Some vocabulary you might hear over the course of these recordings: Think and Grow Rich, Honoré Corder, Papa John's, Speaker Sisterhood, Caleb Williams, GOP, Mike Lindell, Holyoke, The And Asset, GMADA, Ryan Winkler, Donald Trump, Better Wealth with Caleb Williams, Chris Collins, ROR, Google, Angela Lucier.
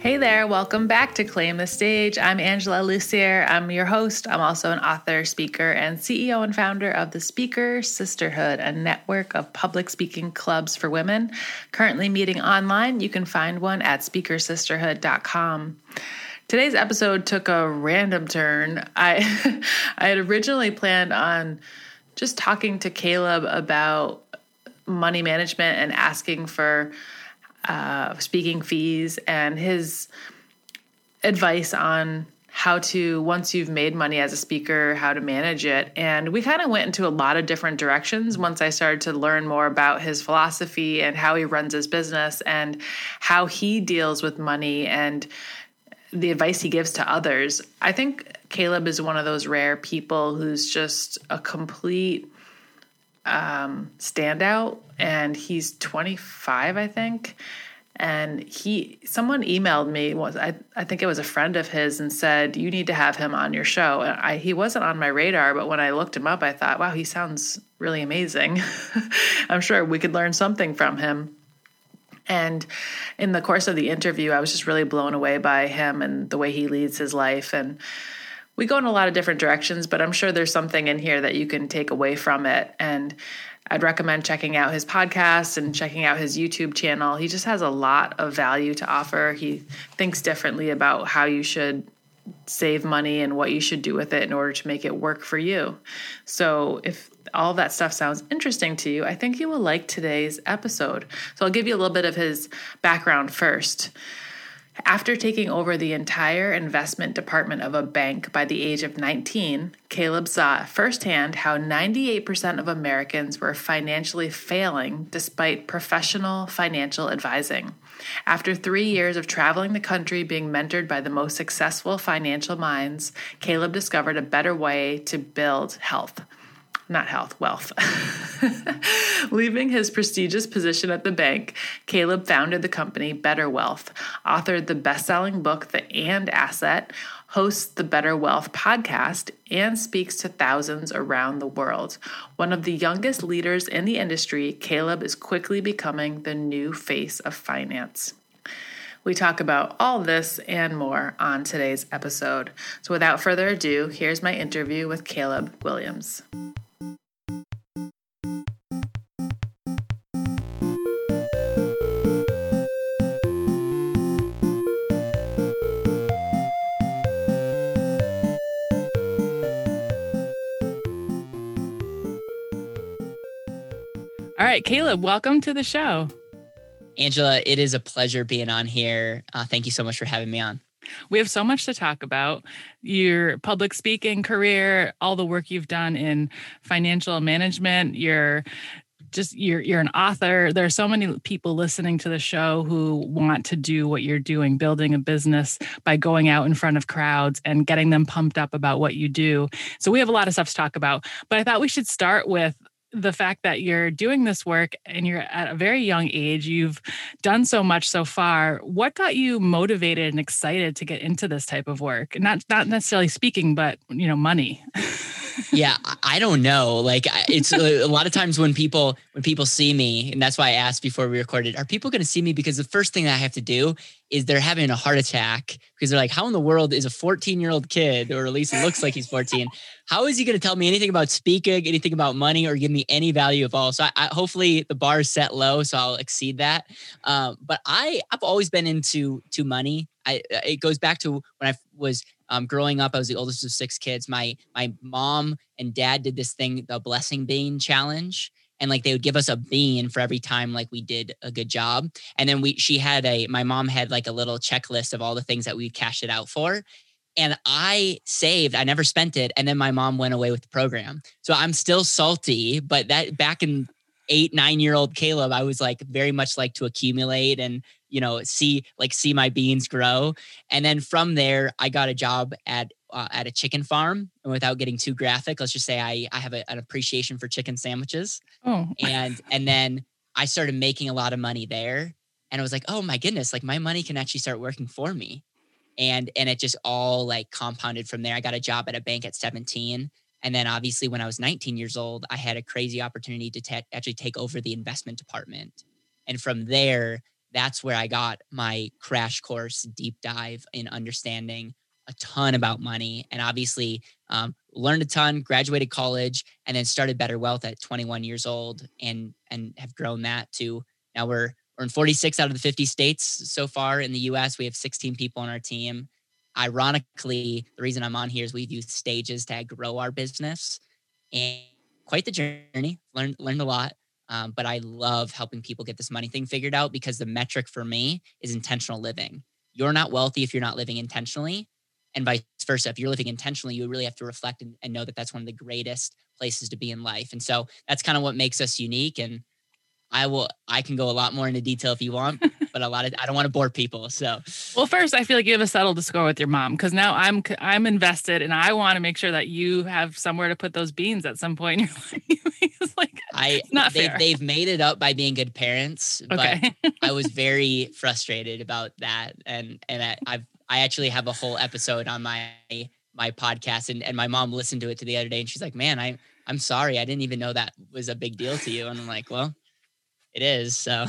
Hey there, welcome back to Claim the Stage. I'm Angela Lucier. I'm your host. I'm also an author, speaker, and CEO and founder of the Speaker Sisterhood, a network of public speaking clubs for women. Currently meeting online. You can find one at speakersisterhood.com. Today's episode took a random turn. I had originally planned on just talking to Caleb about money management and asking for speaking fees and his advice on how to, once you've made money as a speaker, how to manage it. And we kind of went into a lot of different directions once I started to learn more about his philosophy and how he runs his business and how he deals with money and the advice he gives to others. I think Caleb is one of those rare people who's just a complete standout, and he's 25, I think. And someone emailed me, I think it was a friend of his, and said, you need to have him on your show. And he wasn't on my radar, but when I looked him up, I thought, wow, he sounds really amazing. I'm sure we could learn something from him. And in the course of the interview, I was just really blown away by him and the way he leads his life. And we go in a lot of different directions, but I'm sure there's something in here that you can take away from it. And I'd recommend checking out his podcast and checking out his YouTube channel. He just has a lot of value to offer. He thinks differently about how you should save money and what you should do with it in order to make it work for you. So if all that stuff sounds interesting to you, I think you will like today's episode. So I'll give you a little bit of his background first. After taking over the entire investment department of a bank by the age of 19, Caleb saw firsthand how 98% of Americans were financially failing despite professional financial advising. After 3 years of traveling the country being mentored by the most successful financial minds, Caleb discovered a better way to build wealth. Leaving his prestigious position at the bank, Caleb founded the company Better Wealth, authored the best-selling book, The And Asset, hosts the Better Wealth podcast, and speaks to thousands around the world. One of the youngest leaders in the industry, Caleb is quickly becoming the new face of finance. We talk about all this and more on today's episode. So without further ado, here's my interview with Caleb Williams. All right, Caleb, welcome to the show. Angela, it is a pleasure being on here. Thank you so much for having me on. We have so much to talk about. Your public speaking career, all the work you've done in financial management, you're an author. There are so many people listening to the show who want to do what you're doing, building a business by going out in front of crowds and getting them pumped up about what you do. So we have a lot of stuff to talk about, but I thought we should start with the fact that you're doing this work and you're at a very young age. You've done so much so far. What got you motivated and excited to get into this type of work? Not necessarily speaking, but, you know, money. Yeah, I don't know. Like, it's a lot of times when people see me, and that's why I asked before we recorded, are people going to see me? Because the first thing that I have to do is they're having a heart attack because they're like, how in the world is a 14-year-old kid, or at least it looks like he's 14, how is he going to tell me anything about speaking, anything about money, or give me any value at all? So I hopefully the bar is set low, so I'll exceed that. But I've always been into money. It goes back to when I was growing up. I was the oldest of six kids. My mom and dad did this thing, the blessing bean challenge. And like, they would give us a bean for every time, like, we did a good job. And then my mom had like a little checklist of all the things that we'd cash it out for. And I saved, I never spent it. And then my mom went away with the program. So I'm still salty, but that back in 8-9-year-old Caleb, I was like very much like to accumulate and, you know, see my beans grow. And then from there, I got a job at a chicken farm, and without getting too graphic, let's just say I have an appreciation for chicken sandwiches. Oh. And then I started making a lot of money there, and I was like, oh my goodness, like, my money can actually start working for me. And it just all like compounded from there. I got a job at a bank at 17. And then obviously when I was 19 years old, I had a crazy opportunity to actually take over the investment department. And from there, that's where I got my crash course deep dive in understanding a ton about money, and obviously learned a ton, graduated college, and then started Better Wealth at 21 years old and have grown that to now we're in 46 out of the 50 states so far in the US. We have 16 people on our team. Ironically, the reason I'm on here is we've used stages to grow our business, and quite the journey, learned a lot. But I love helping people get this money thing figured out, because the metric for me is intentional living. You're not wealthy if you're not living intentionally, and vice versa. If you're living intentionally, you really have to reflect and know that that's one of the greatest places to be in life. And so that's kind of what makes us unique. And I can go a lot more into detail if you want, but I don't want to bore people. So, well, first I feel like you have a settled the score with your mom, because now I'm invested, and I want to make sure that you have somewhere to put those beans at some point in your life. It's like, it's not fair. They've made it up by being good parents, but I was very frustrated about that, and I actually have a whole episode on my podcast, and my mom listened to it the other day, and she's like, "Man, I'm sorry, I didn't even know that was a big deal to you," and I'm like, "Well." It is. So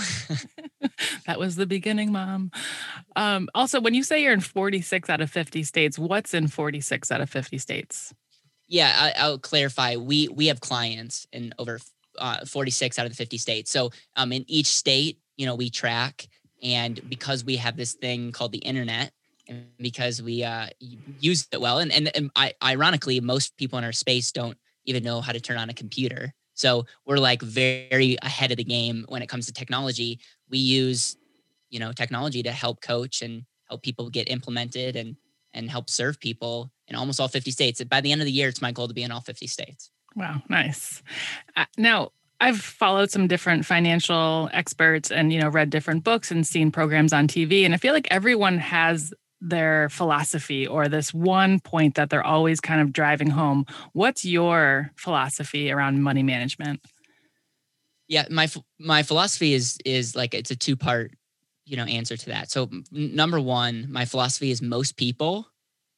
that was the beginning, Mom. Also, when you say you're in 46 out of 50 states, what's in 46 out of 50 states? Yeah, I'll clarify. We have clients in over 46 out of the 50 states. So in each state, we track. And because we have this thing called the internet, and because we use it well, and ironically, most people in our space don't even know how to turn on a computer. So we're like very ahead of the game when it comes to technology. We use, technology to help coach and help people get implemented and help serve people in almost all 50 states. By the end of the year, it's my goal to be in all 50 states. Wow. Nice. Now, I've followed some different financial experts and, read different books and seen programs on TV. And I feel like everyone has their philosophy or this one point that they're always kind of driving home. What's your philosophy around money management? Yeah, my philosophy is like, it's a two-part, answer to that. So number one, my philosophy is most people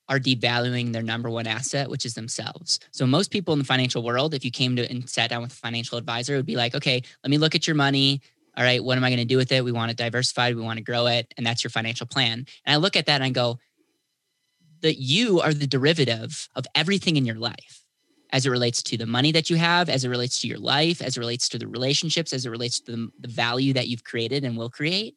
are devaluing their number one asset, which is themselves. So most people in the financial world, if you came to and sat down with a financial advisor, it would be like, okay, let me look at your money. All right, what am I going to do with it? We want it diversified. We want to grow it. And that's your financial plan. And I look at that and I go, that you are the derivative of everything in your life as it relates to the money that you have, as it relates to your life, as it relates to the relationships, as it relates to the value that you've created and will create.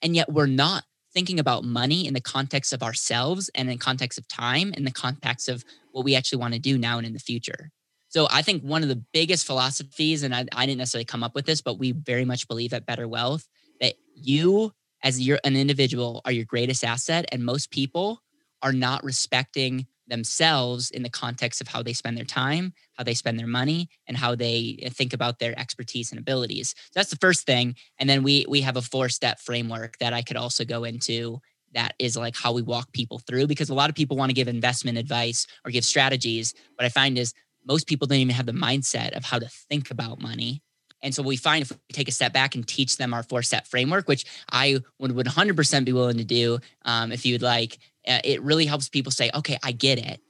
And yet we're not thinking about money in the context of ourselves and in context of time, in the context of what we actually want to do now and in the future. So I think one of the biggest philosophies, and I didn't necessarily come up with this, but we very much believe at Better Wealth that you as an individual are your greatest asset, and most people are not respecting themselves in the context of how they spend their time, how they spend their money, and how they think about their expertise and abilities. So that's the first thing. And then we have a 4-step framework that I could also go into that is like how we walk people through, because a lot of people want to give investment advice or give strategies. What I find is most people don't even have the mindset of how to think about money. And so we find if we take a step back and teach them our 4-step framework, which I would 100% be willing to do if you would like, it really helps people say, okay, I get it.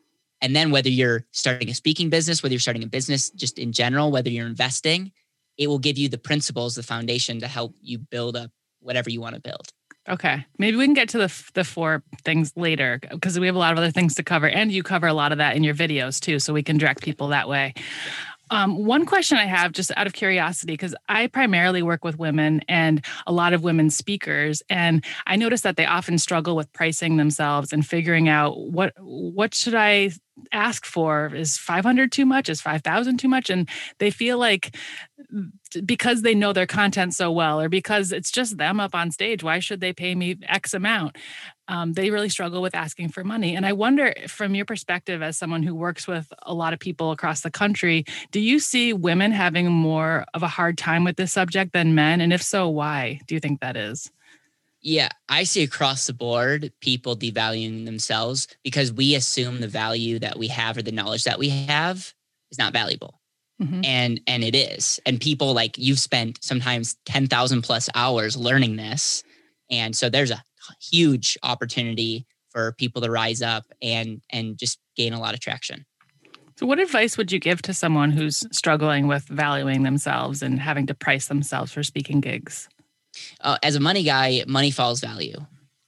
And then whether you're starting a speaking business, whether you're starting a business just in general, whether you're investing, it will give you the principles, the foundation to help you build up whatever you want to build. Okay. Maybe we can get to the 4 things later, because we have a lot of other things to cover, and you cover a lot of that in your videos too. So we can direct people that way. One question I have just out of curiosity, because I primarily work with women and a lot of women speakers, and I notice that they often struggle with pricing themselves and figuring out what should I ask for? Is $500 too much? Is $5,000 too much? And they feel like, because they know their content so well, or because it's just them up on stage, why should they pay me X amount? They really struggle with asking for money. And I wonder, from your perspective, as someone who works with a lot of people across the country, do you see women having more of a hard time with this subject than men? And if so, why do you think that is? Yeah, I see across the board people devaluing themselves, because we assume the value that we have or the knowledge that we have is not valuable. Mm-hmm. And it is. And people, like, you've spent sometimes 10,000 plus hours learning this. And so there's a huge opportunity for people to rise up and just gain a lot of traction. So what advice would you give to someone who's struggling with valuing themselves and having to price themselves for speaking gigs? As a money guy, money follows value.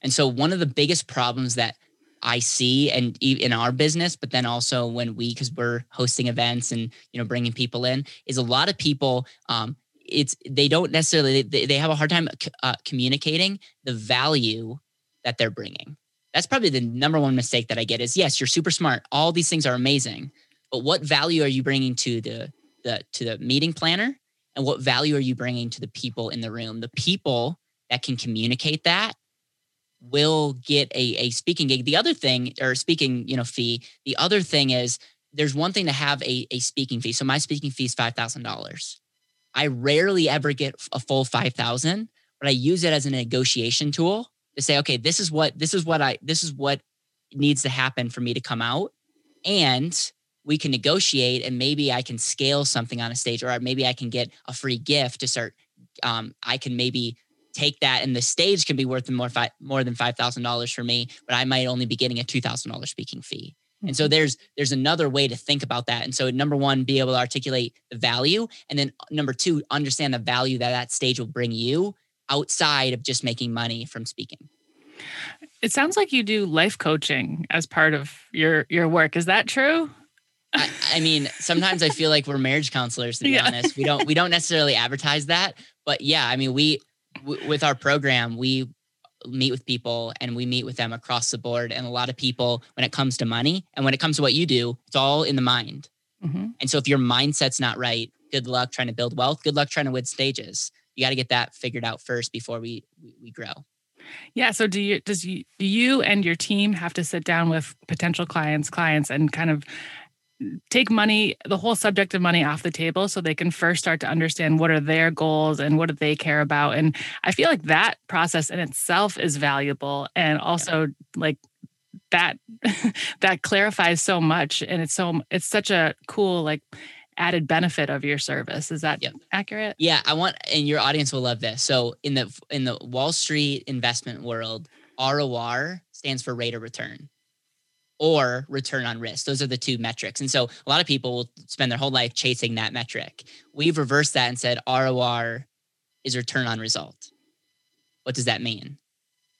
And so one of the biggest problems that I see and in our business, but then also when because we're hosting events and, you know, bringing people in, is a lot of people, they don't necessarily, they have a hard time communicating the value that they're bringing. That's probably the number one mistake that I get is, yes, you're super smart. All these things are amazing, but what value are you bringing to the meeting planner? And what value are you bringing to the people in the room? The people that can communicate that will get a speaking gig. The other thing, or speaking, fee. The other thing is, there's one thing to have a speaking fee. So my speaking fee is $5,000. I rarely ever get a full $5,000, but I use it as a negotiation tool to say, okay, this is what needs to happen for me to come out, and we can negotiate, and maybe I can scale something on a stage, or maybe I can get a free gift to start. I can maybe take that, and the stage can be worth more than $5,000 for me, but I might only be getting a $2,000 speaking fee. Mm-hmm. And so there's another way to think about that. And so number one, be able to articulate the value. And then number two, understand the value that stage will bring you outside of just making money from speaking. It sounds like you do life coaching as part of your work. Is that true? I mean, sometimes I feel like we're marriage counselors, to be honest. We don't necessarily advertise that, but yeah, I mean, with our program, we meet with people and we meet with them across the board. And a lot of people, when it comes to money and when it comes to what you do, it's all in the mind. Mm-hmm. And so if your mindset's not right, good luck trying to build wealth, good luck trying to win stages. You got to get that figured out first before we grow. Yeah. So do you and your team have to sit down with potential clients and kind of take money, the whole subject of money, off the table so they can first start to understand what are their goals and what do they care about? And I feel like that process in itself is valuable. And also like that clarifies so much. And it's such a cool, like, added benefit of your service. Is that accurate? Yeah. And your audience will love this. So in the Wall Street investment world, ROR stands for rate of return, or return on risk. Those are the two metrics. And so a lot of people will spend their whole life chasing that metric. We've reversed that and said ROR is return on result. What does that mean?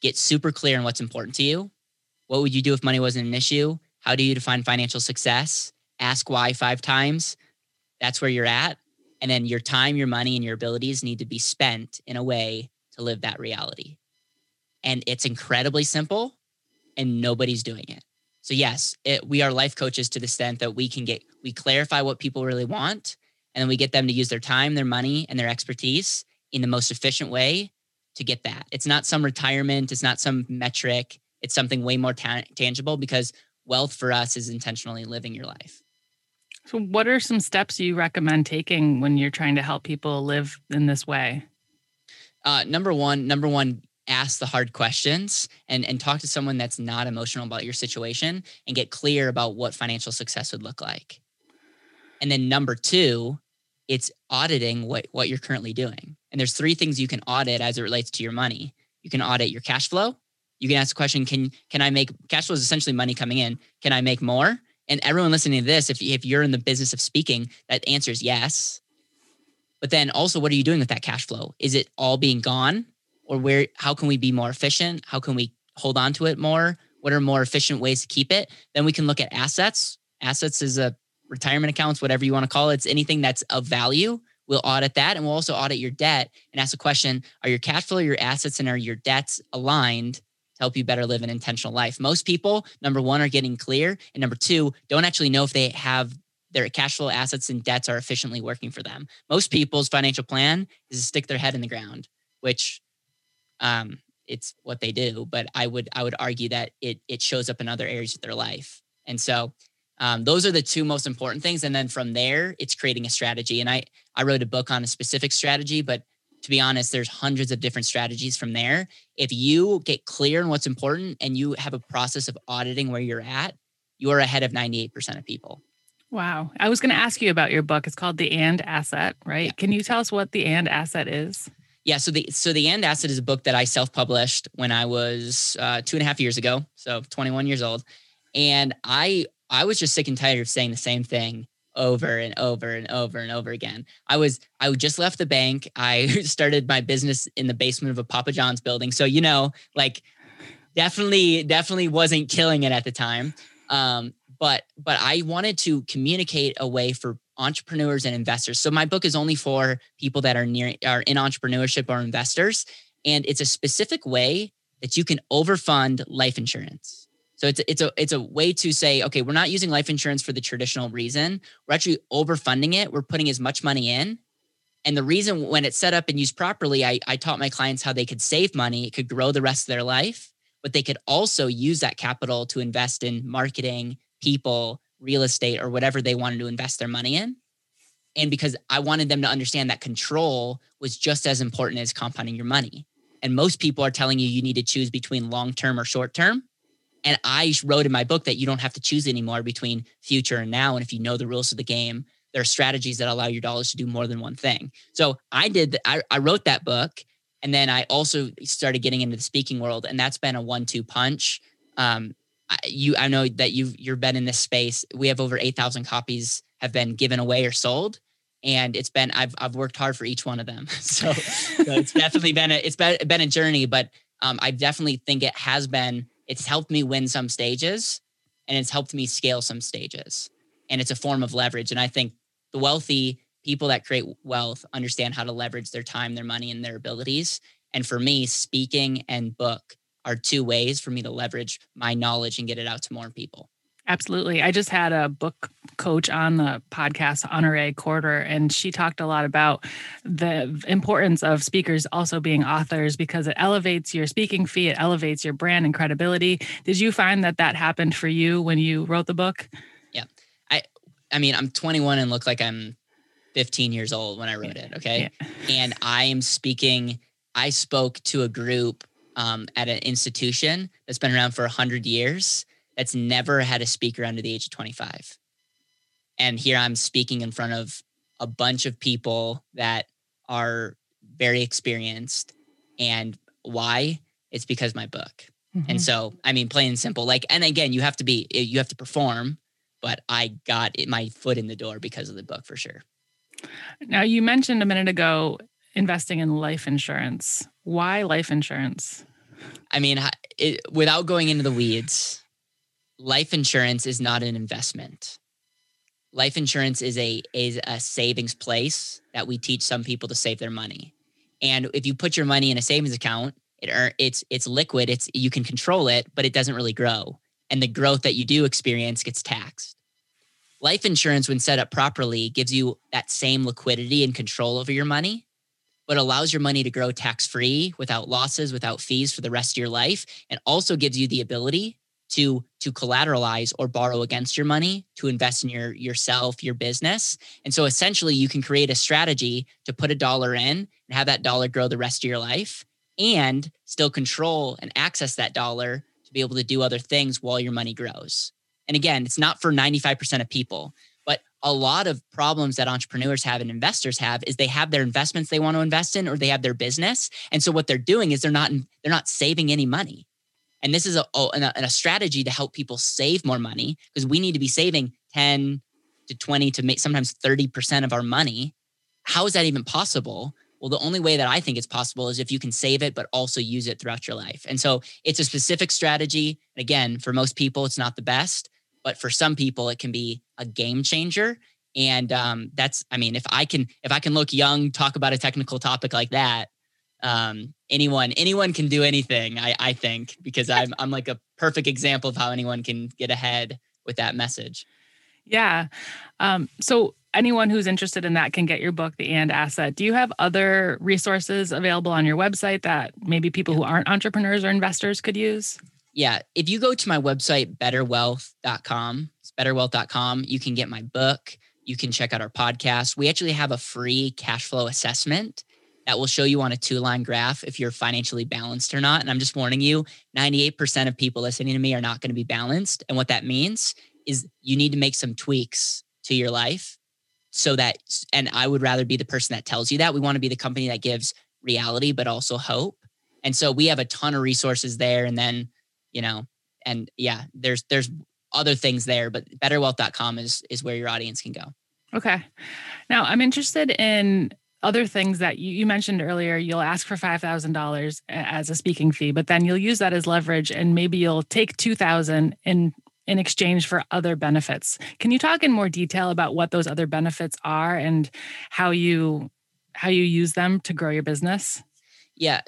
Get super clear on what's important to you. What would you do if money wasn't an issue? How do you define financial success? Ask why 5 times. That's where you're at. And then your time, your money, and your abilities need to be spent in a way to live that reality. And it's incredibly simple, and nobody's doing it. So yes, we are life coaches to the extent that we clarify what people really want, and then we get them to use their time, their money, and their expertise in the most efficient way to get that. It's not some retirement. It's not some metric. It's something way more tangible, because wealth for us is intentionally living your life. So what are some steps you recommend taking when you're trying to help people live in this way? Number one, ask the hard questions and talk to someone that's not emotional about your situation, and get clear about what financial success would look like. And then number two, it's auditing what you're currently doing. And there's 3 things you can audit as it relates to your money. You can audit your cash flow. You can ask the question, can I make, cash flow is essentially money coming in. Can I make more? And everyone listening to this, if you're in the business of speaking, that answer is yes. But then also, what are you doing with that cash flow? Is it all being gone? Or how can we be more efficient? How can we hold on to it more? What are more efficient ways to keep it? Then we can look at assets. Assets is a retirement accounts, whatever you want to call it. It's anything that's of value. We'll audit that. And we'll also audit your debt and ask the question, are your cash flow, your assets, and are your debts aligned to help you better live an intentional life? Most people, number one, are getting clear. And number two, don't actually know if they have their cash flow, assets, and debts are efficiently working for them. Most people's financial plan is to stick their head in the ground, which it's what they do, but I would argue that it shows up in other areas of their life. And so, those are the 2 most important things. And then from there, it's creating a strategy. And I wrote a book on a specific strategy, but to be honest, there's hundreds of different strategies from there. If you get clear on what's important and you have a process of auditing where you're at, you are ahead of 98% of people. Wow. I was going to ask you about your book. It's called The And Asset, right? Yeah. Can you tell us what The And Asset is? Yeah. So the And Asset is a book that I self-published when I was 2.5 years ago. So 21 years old. And I was just sick and tired of saying the same thing over and over and over and over again. I just left the bank. I started my business in the basement of a Papa John's building. So, you know, like definitely wasn't killing it at the time. But I wanted to communicate a way for entrepreneurs and investors. So my book is only for people that are in entrepreneurship or investors. And it's a specific way that you can overfund life insurance. So it's a way to say, okay, we're not using life insurance for the traditional reason. We're actually overfunding it. We're putting as much money in. And the reason, when it's set up and used properly, I taught my clients how they could save money, it could grow the rest of their life, but they could also use that capital to invest in marketing, people, real estate, or whatever they wanted to invest their money in. And because I wanted them to understand that control was just as important as compounding your money. And most people are telling you need to choose between long-term or short-term. And I wrote in my book that you don't have to choose anymore between future and now. And if you know the rules of the game, there are strategies that allow your dollars to do more than one thing. So I wrote that book. And then I also started getting into the speaking world. And that's been a 1-2 punch. I know that you've been in this space. We have over 8,000 copies have been given away or sold. And it's been, I've worked hard for each one of them. So it's definitely been a journey, but I definitely think it's helped me win some stages and it's helped me scale some stages, and it's a form of leverage. And I think the wealthy people that create wealth understand how to leverage their time, their money, and their abilities. And for me, speaking and book are two ways for me to leverage my knowledge and get it out to more people. Absolutely. I just had a book coach on the podcast, Honoré Corder, and she talked a lot about the importance of speakers also being authors because it elevates your speaking fee, it elevates your brand and credibility. Did you find that happened for you when you wrote the book? Yeah. I mean, I'm 21 and look like I'm 15 years old when I wrote it, okay? Yeah. And I spoke to a group at an institution that's been around for 100 years. That's never had a speaker under the age of 25. And here I'm speaking in front of a bunch of people that are very experienced. And why? It's because my book. Mm-hmm. And so, I mean, plain and simple, and again, you have to perform, but I got my foot in the door because of the book for sure. Now you mentioned a minute ago, investing in life insurance. Why life insurance? I mean, without going into the weeds, life insurance is not an investment. Life insurance is a savings place that we teach some people to save their money. And if you put your money in a savings account, it's liquid, you can control it, but it doesn't really grow. And the growth that you do experience gets taxed. Life insurance, when set up properly, gives you that same liquidity and control over your money, but allows your money to grow tax-free without losses, without fees for the rest of your life, and also gives you the ability to collateralize or borrow against your money, to invest in yourself, your business. And so essentially you can create a strategy to put a dollar in and have that dollar grow the rest of your life and still control and access that dollar to be able to do other things while your money grows. And again, it's not for 95% of people, but a lot of problems that entrepreneurs have and investors have is they have their investments they want to invest in, or they have their business. And so what they're doing is they're not saving any money. And this is a strategy to help people save more money, because we need to be saving 10 to 20 to sometimes 30% of our money. How is that even possible? Well, the only way that I think it's possible is if you can save it, but also use it throughout your life. And so it's a specific strategy. And again, for most people, it's not the best, but for some people, it can be a game changer. And if I can look young, talk about a technical topic like that, anyone can do anything, I think, because I'm like a perfect example of how anyone can get ahead with that message. Yeah. So anyone who's interested in that can get your book, The And Asset. Do you have other resources available on your website that maybe people who aren't entrepreneurs or investors could use? Yeah. If you go to my website, betterwealth.com, it's betterwealth.com, you can get my book. You can check out our podcast. We actually have a free cash flow assessment that will show you on a 2-line graph if you're financially balanced or not. And I'm just warning you, 98% of people listening to me are not going to be balanced. And what that means is you need to make some tweaks to your life so that, and I would rather be the person that tells you that. We want to be the company that gives reality, but also hope. And so we have a ton of resources there. And then, there's other things there, but betterwealth.com is where your audience can go. Okay. Now I'm interested in other things that you mentioned earlier. You'll ask for $5,000 as a speaking fee, but then you'll use that as leverage and maybe you'll take $2,000 in exchange for other benefits. Can you talk in more detail about what those other benefits are and how you use them to grow your business? Yeah.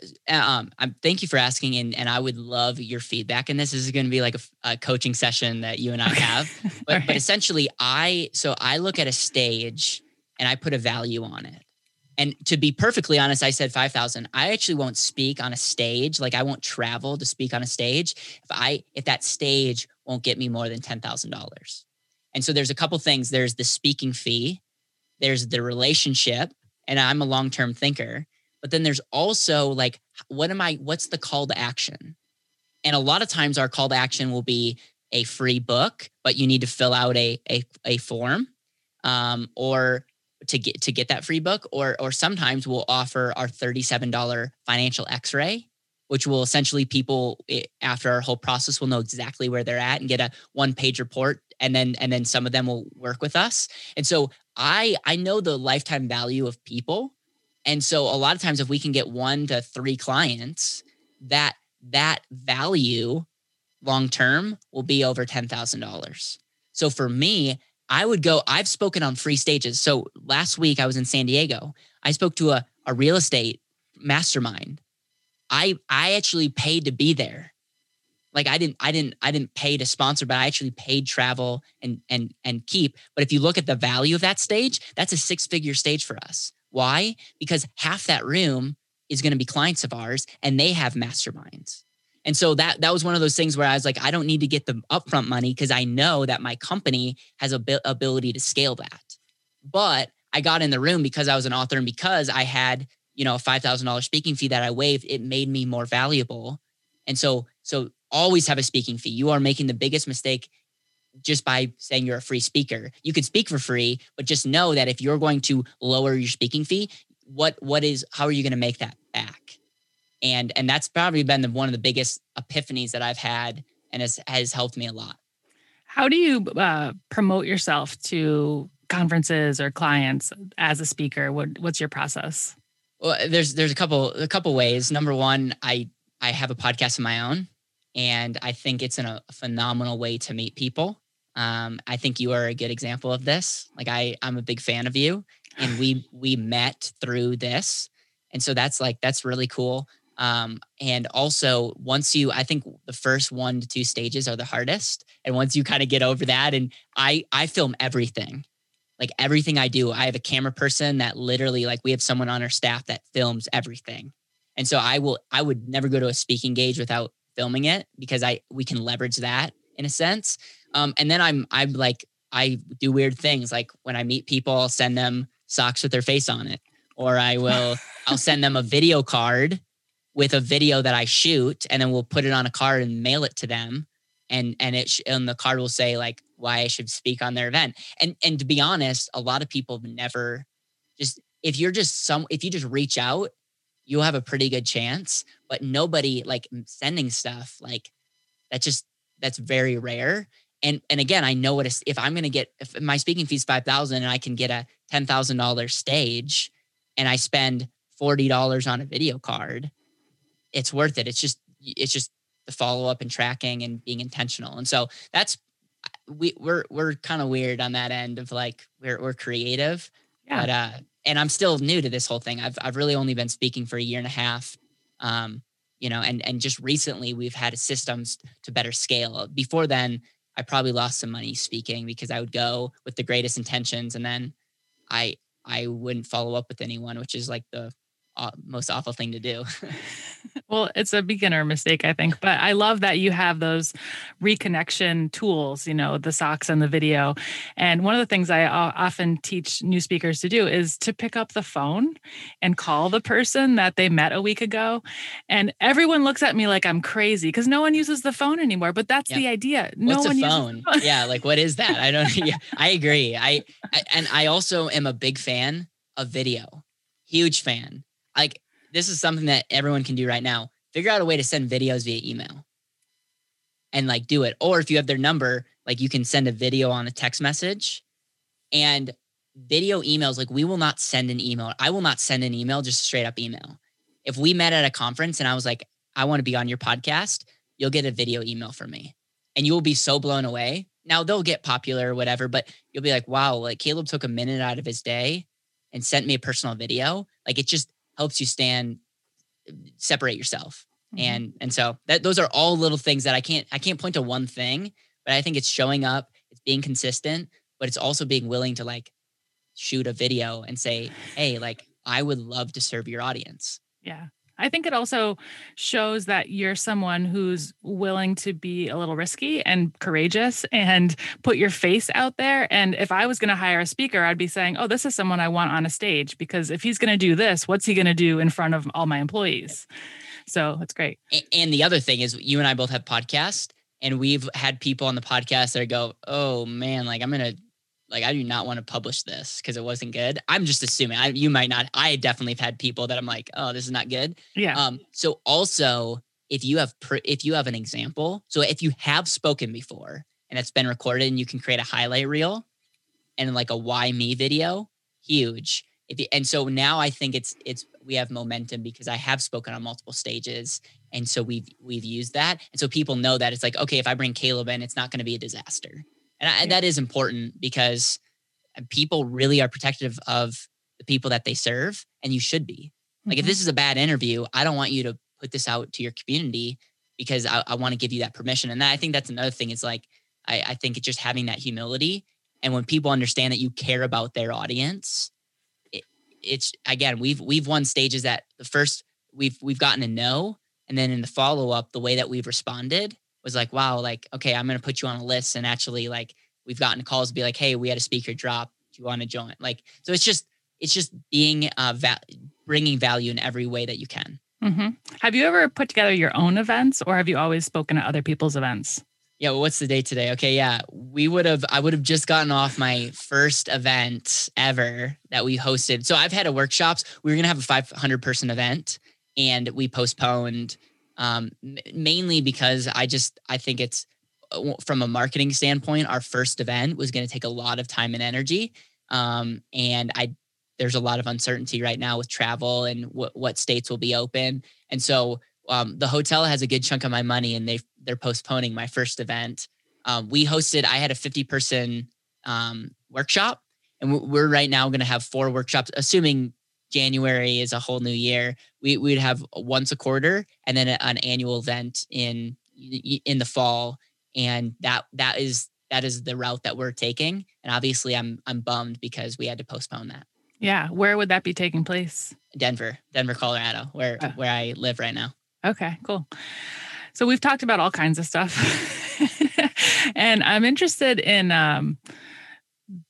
Thank you for asking. And I would love your feedback. And this is going to be like a coaching session that you and I have, but, right. But essentially I look at a stage and I put a value on it. And to be perfectly honest, I said 5,000. I actually won't speak on a stage. Like I won't travel to speak on a stage if that stage won't get me more than $10,000. And so there's a couple things. There's the speaking fee, there's the relationship, and I'm a long-term thinker. But then there's also like, what's the call to action? And a lot of times our call to action will be a free book, but you need to fill out a form, or to get that free book, or sometimes we'll offer our $37 financial X-ray, which will essentially people after our whole process will know exactly where they're at and get a one-page report, and then some of them will work with us. And so I know the lifetime value of people, and so a lot of times if we can get 1 to 3 clients, that value long term will be over $10,000. So for me, I would go, I've spoken on free stages. So last week I was in San Diego. I spoke to a real estate mastermind. I actually paid to be there. Like I didn't pay to sponsor, but I actually paid travel and keep. But if you look at the value of that stage, that's a 6-figure stage for us. Why? Because half that room is going to be clients of ours and they have masterminds. And so that was one of those things where I was like, I don't need to get the upfront money because I know that my company has ability to scale that. But I got in the room because I was an author and because I had, a $5,000 speaking fee that I waived. It made me more valuable. And so always have a speaking fee. You are making the biggest mistake just by saying you're a free speaker. You could speak for free, but just know that if you're going to lower your speaking fee, how are you going to make that back? And that's probably been one of the biggest epiphanies that I've had and has helped me a lot. How do you promote yourself to conferences or clients as a speaker? What's your process? Well, there's a couple ways. Number one, I have a podcast of my own, and I think it's a phenomenal way to meet people. I think you are a good example of this. Like I'm a big fan of you, and we met through this, and so that's really cool. And also I think the first 1 to 2 stages are the hardest. And once you kind of get over that, and I film everything, like everything I do, I have a camera person that literally, like we have someone on our staff that films everything. And so I would never go to a speaking gig without filming it because we can leverage that in a sense. And then I'm like, I do weird things. Like when I meet people, I'll send them socks with their face on it, or I'll send them a video card with a video that I shoot, and then we'll put it on a card and mail it to them. And the card will say like why I should speak on their event. And to be honest, a lot of people never if you just reach out, you'll have a pretty good chance, but nobody like sending stuff like that's very rare. And again, I know if my speaking fee's $5,000 and I can get a $10,000 stage and I spend $40 on a video card, it's worth it. It's just the follow-up and tracking and being intentional. And so we're kind of weird on that end of like, we're creative, yeah. But, and I'm still new to this whole thing. I've really only been speaking for a year and a half, and just recently we've had systems to better scale. Before then, I probably lost some money speaking because I would go with the greatest intentions. And then I wouldn't follow up with anyone, which is like the most awful thing to do. Well, it's a beginner mistake, I think, but I love that you have those reconnection tools, the socks and the video. And one of the things I often teach new speakers to do is to pick up the phone and call the person that they met a week ago. And everyone looks at me like I'm crazy because no one uses the phone anymore, but that's the idea. What's a phone? Yeah. Like, what is that? I don't, yeah, I agree. And I also am a big fan of video, huge fan. Like this is something that everyone can do right now. Figure out a way to send videos via email and like do it. Or if you have their number, like you can send a video on a text message. And video emails, like we will not send an email. I will not send an email, just straight up email. If we met at a conference and I was like, I want to be on your podcast, you'll get a video email from me and you will be so blown away. Now they'll get popular or whatever, but you'll be like, wow, like Caleb took a minute out of his day and sent me a personal video. Like it just helps you separate yourself. Mm-hmm. And so those are all little things that I can't point to one thing, but I think it's showing up, it's being consistent, but it's also being willing to like shoot a video and say, hey, like I would love to serve your audience. Yeah. I think it also shows that you're someone who's willing to be a little risky and courageous and put your face out there. And if I was going to hire a speaker, I'd be saying, oh, this is someone I want on a stage, because if he's going to do this, what's he going to do in front of all my employees? So that's great. And the other thing is you and I both have podcasts, and we've had people on the podcast that go, oh man, like I do not want to publish this because it wasn't good. I'm just assuming you might not. I definitely have had people that I'm like, oh, this is not good. Yeah. So also if you have an example, so if you have spoken before and it's been recorded and you can create a highlight reel and like a why me video, huge. And so now I think we have momentum because I have spoken on multiple stages. And so we've used that. And so people know that it's like, okay, if I bring Caleb in, it's not going to be a disaster. And that is important because people really are protective of the people that they serve, and you should be. Like, if this is a bad interview, I don't want you to put this out to your community because I want to give you that permission. And I think that's another thing. It's like, I think it's just having that humility. And when people understand that you care about their audience, it's again, we've won stages that the first we've gotten a no. And then in the follow-up, the way that we've responded was like, wow, like, okay, I'm going to put you on a list. And actually, like, we've gotten calls to be like, hey, we had a speaker drop. Do you want to join? Like, so it's just being, bringing value in every way that you can. Mm-hmm. Have you ever put together your own events, or have you always spoken at other people's events? Yeah. Well, what's the date today? Okay. Yeah. I would have just gotten off my first event ever that we hosted. So I've had workshops. We were going to have a 500-person event and we postponed, mainly because I think it's, from a marketing standpoint, our first event was going to take a lot of time and energy. And there's a lot of uncertainty right now with travel and what states will be open. And so, the hotel has a good chunk of my money, and they're postponing my first event. I had a 50-person, workshop, and we're right now going to have 4 workshops, assuming January is a whole new year. We'd have once a quarter and then an annual event in the fall. And that is the route that we're taking. And obviously I'm bummed because we had to postpone that. Yeah. Where would that be taking place? Denver, Colorado, where I live right now. Okay, cool. So we've talked about all kinds of stuff and I'm interested in,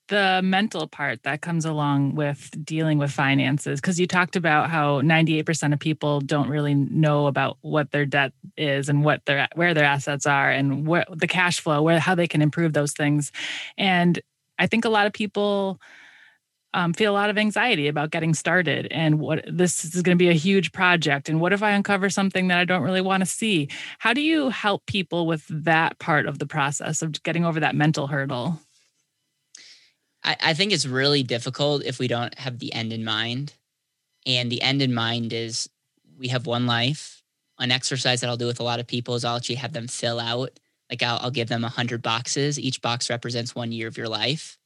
the mental part that comes along with dealing with finances, because you talked about how 98% of people don't really know about what their debt is and where their assets are and what the cash flow, how they can improve those things. And I think a lot of people feel a lot of anxiety about getting started and this is going to be a huge project. And what if I uncover something that I don't really want to see? How do you help people with that part of the process of getting over that mental hurdle? I think it's really difficult if we don't have the end in mind. And the end in mind is we have one life. An exercise that I'll do with a lot of people is I'll actually have them fill out. Like I'll give them 100 boxes. Each box represents 1 year of your life,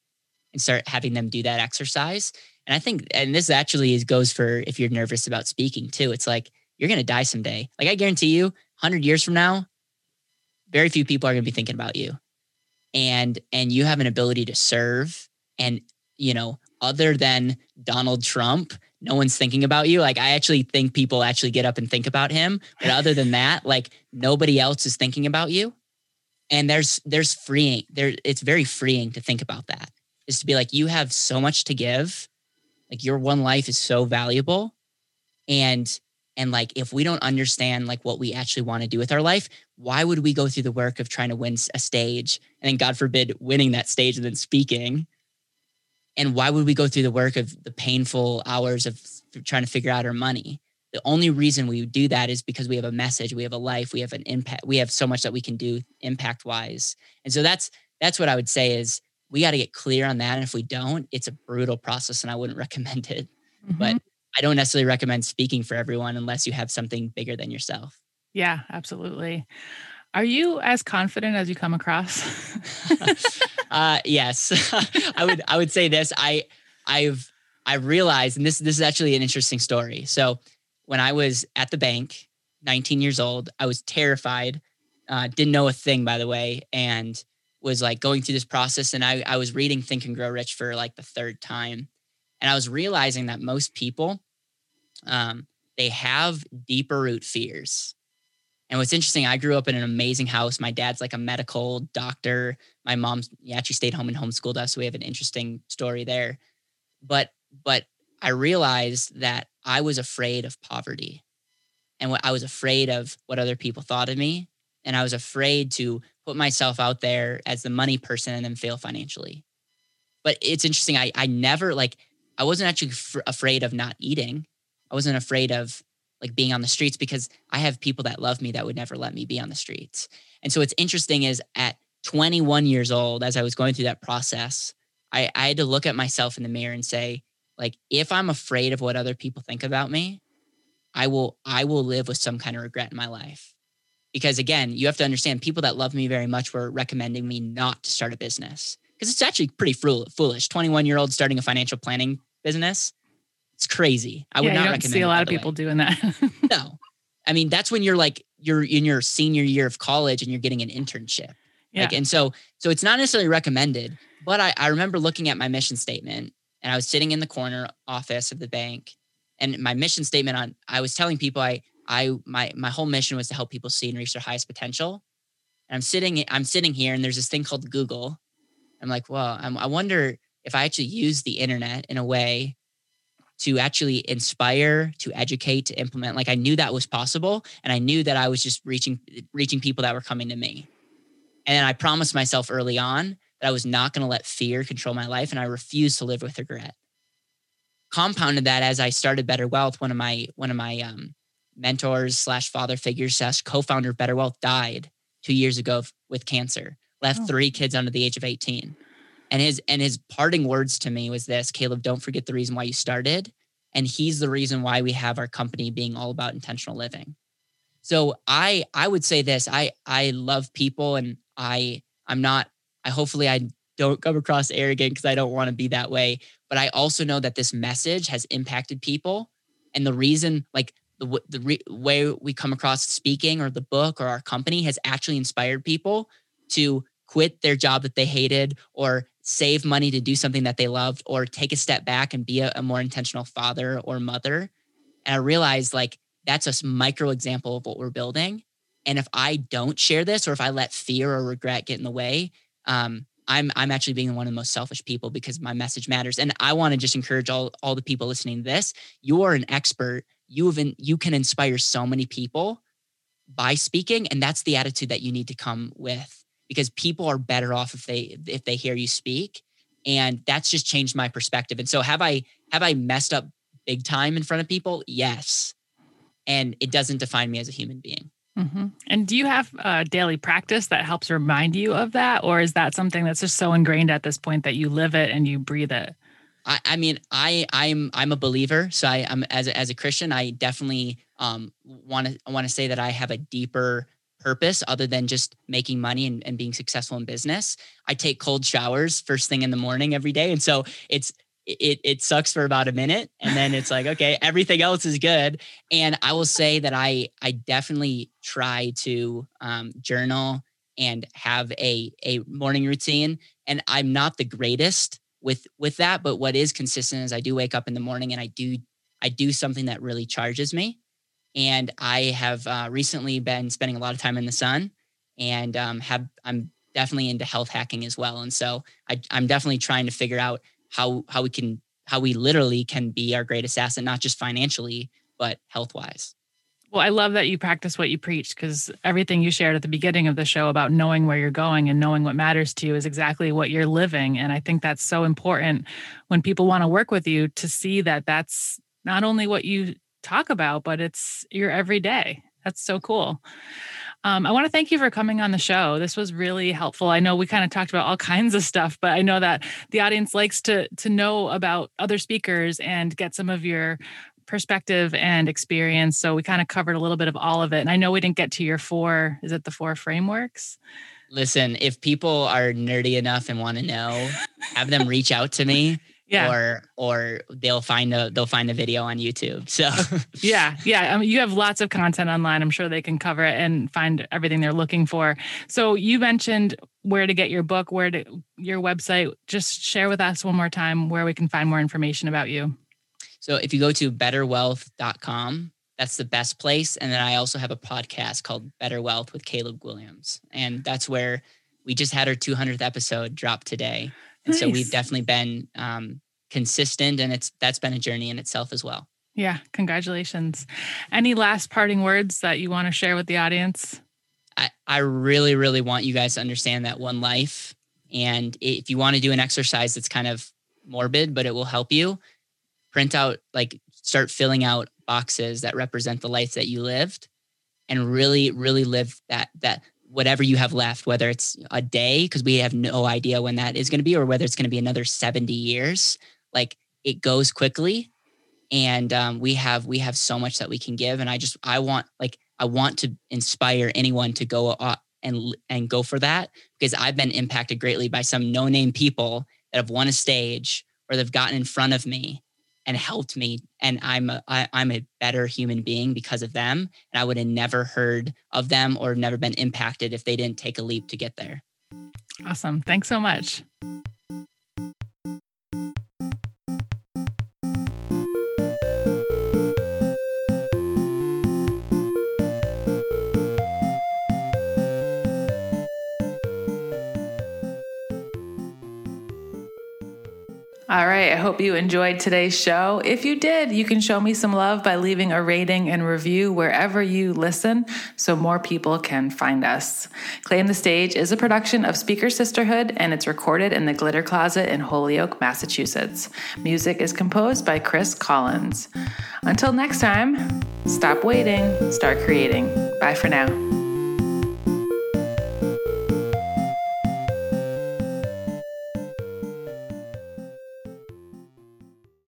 and start having them do that exercise. And I think, and this actually goes for if you're nervous about speaking too, it's like, you're going to die someday. Like I guarantee you 100 years from now, very few people are going to be thinking about you. And you have an ability to serve. And, you know, other than Donald Trump, no one's thinking about you. Like, I actually think people actually get up and think about him. But other than that, like, nobody else is thinking about you. And there's freeing there. It's very freeing to think about that, is to be like, you have so much to give. Like, your one life is so valuable. And like, if we don't understand like what we actually want to do with our life, why would we go through the work of trying to win a stage and then, God forbid, winning that stage and then speaking? And why would we go through the work of the painful hours of trying to figure out our money? The only reason we do that is because we have a message, we have a life, we have an impact, we have so much that we can do impact wise. And so that's what I would say is we got to get clear on that. And if we don't, it's a brutal process and I wouldn't recommend it. Mm-hmm. But I don't necessarily recommend speaking for everyone unless you have something bigger than yourself. Yeah, absolutely. Are you as confident as you come across? Yes. I would say this. I realized, and this is actually an interesting story. So when I was at the bank, 19 years old, I was terrified, didn't know a thing, by the way, and was like going through this process. And I was reading Think and Grow Rich for like the third time. And I was realizing that most people, they have deeper root fears. And what's interesting, I grew up in an amazing house. My dad's like a medical doctor. My mom's actually stayed home and homeschooled us. So we have an interesting story there. But I realized that I was afraid of poverty and what I was afraid of what other people thought of me. And I was afraid to put myself out there as the money person and then fail financially. But it's interesting. I never like, I wasn't actually afraid of not eating. I wasn't afraid of like being on the streets because I have people that love me that would never let me be on the streets. And so what's interesting is at 21 years old, as I was going through that process, I had to look at myself in the mirror and say, like, if I'm afraid of what other people think about me, I will live with some kind of regret in my life. Because again, you have to understand people that love me very much were recommending me not to start a business because it's actually pretty foolish. 21-year-old starting a financial planning business. It's crazy. I would not recommend it. I don't see a lot of people doing that. No. I mean, that's when you're like, you're in your senior year of college and you're getting an internship. Yeah. Like, and so it's not necessarily recommended, but I remember looking at my mission statement and I was sitting in the corner office of the bank and my mission statement I was telling people, my whole mission was to help people see and reach their highest potential. And I'm sitting here and there's this thing called Google. I'm like, well, I wonder if I actually use the internet in a way to actually inspire, to educate, to implement. Like I knew that was possible. And I knew that I was just reaching people that were coming to me. And then I promised myself early on that I was not going to let fear control my life. And I refused to live with regret. Compounded that as I started Better Wealth, one of my mentors / father figures / co-founder of Better Wealth died 2 years ago with cancer, left 3 kids under the age of 18. And his parting words to me was this, Caleb, don't forget the reason why you started. And he's the reason why we have our company being all about intentional living. So I would say this, I love people and I'm not, hopefully I don't come across arrogant because I don't want to be that way. But I also know that this message has impacted people. And the reason, like the way we come across speaking or the book or our company has actually inspired people to quit their job that they hated or save money to do something that they loved or take a step back and be a more intentional father or mother. And I realized like, that's a micro example of what we're building. And if I don't share this, or if I let fear or regret get in the way, I'm actually being one of the most selfish people because my message matters. And I want to just encourage all the people listening to this. You are an expert. You can inspire so many people by speaking. And that's the attitude that you need to come with. Because people are better off if they hear you speak. And that's just changed my perspective. And so have I messed up big time in front of people? Yes. And it doesn't define me as a human being. Mm-hmm. And do you have a daily practice that helps remind you of that? Or is that something that's just so ingrained at this point that you live it and you breathe it? I mean, I'm a believer. So I'm as a Christian, I definitely want to say that I have a deeper purpose other than just making money and being successful in business. I take cold showers first thing in the morning every day. And so it sucks for about a minute. And then it's like, okay, everything else is good. And I will say that I definitely try to journal and have a morning routine. And I'm not the greatest with that, but what is consistent is I do wake up in the morning and I do something that really charges me. And I have recently been spending a lot of time in the sun and I'm definitely into health hacking as well. And so I'm definitely trying to figure out how we literally can be our greatest asset, not just financially, but health-wise. Well, I love that you practice what you preach because everything you shared at the beginning of the show about knowing where you're going and knowing what matters to you is exactly what you're living. And I think that's so important when people want to work with you to see that that's not only what you talk about, but it's your everyday. That's so cool. I want to thank you for coming on the show. This was really helpful. I know we kind of talked about all kinds of stuff, but I know that the audience likes to know about other speakers and get some of your perspective and experience. So we kind of covered a little bit of all of it. And I know we didn't get to your four frameworks? Listen, if people are nerdy enough and want to know, have them reach out to me. Yeah. Or they'll find a video on YouTube. So yeah. I mean, you have lots of content online. I'm sure they can cover it and find everything they're looking for. So you mentioned where to get your book, your website. Just share with us one more time where we can find more information about you. So if you go to betterwealth.com, that's the best place. And then I also have a podcast called Better Wealth with Caleb Williams. And that's where we just had our 200th episode drop today. And nice. So we've definitely been consistent, and that's been a journey in itself as well. Yeah. Congratulations. Any last parting words that you want to share with the audience? I really, really want you guys to understand that one life. And if you want to do an exercise that's kind of morbid, but it will help you, print out, start filling out boxes that represent the life that you lived, and really, really live that whatever you have left, whether it's a day, because we have no idea when that is going to be, or whether it's going to be another 70 years, it goes quickly. And we have so much that we can give. And I want to inspire anyone to go and go for that, because I've been impacted greatly by some no-name people that have won a stage or they've gotten in front of me and helped me. And I'm a better human being because of them. And I would have never heard of them or never been impacted if they didn't take a leap to get there. Awesome. Thanks so much. All right. I hope you enjoyed today's show. If you did, you can show me some love by leaving a rating and review wherever you listen so more people can find us. Claim the Stage is a production of Speaker Sisterhood, and it's recorded in the Glitter Closet in Holyoke, Massachusetts. Music is composed by Chris Collins. Until next time, stop waiting, start creating. Bye for now.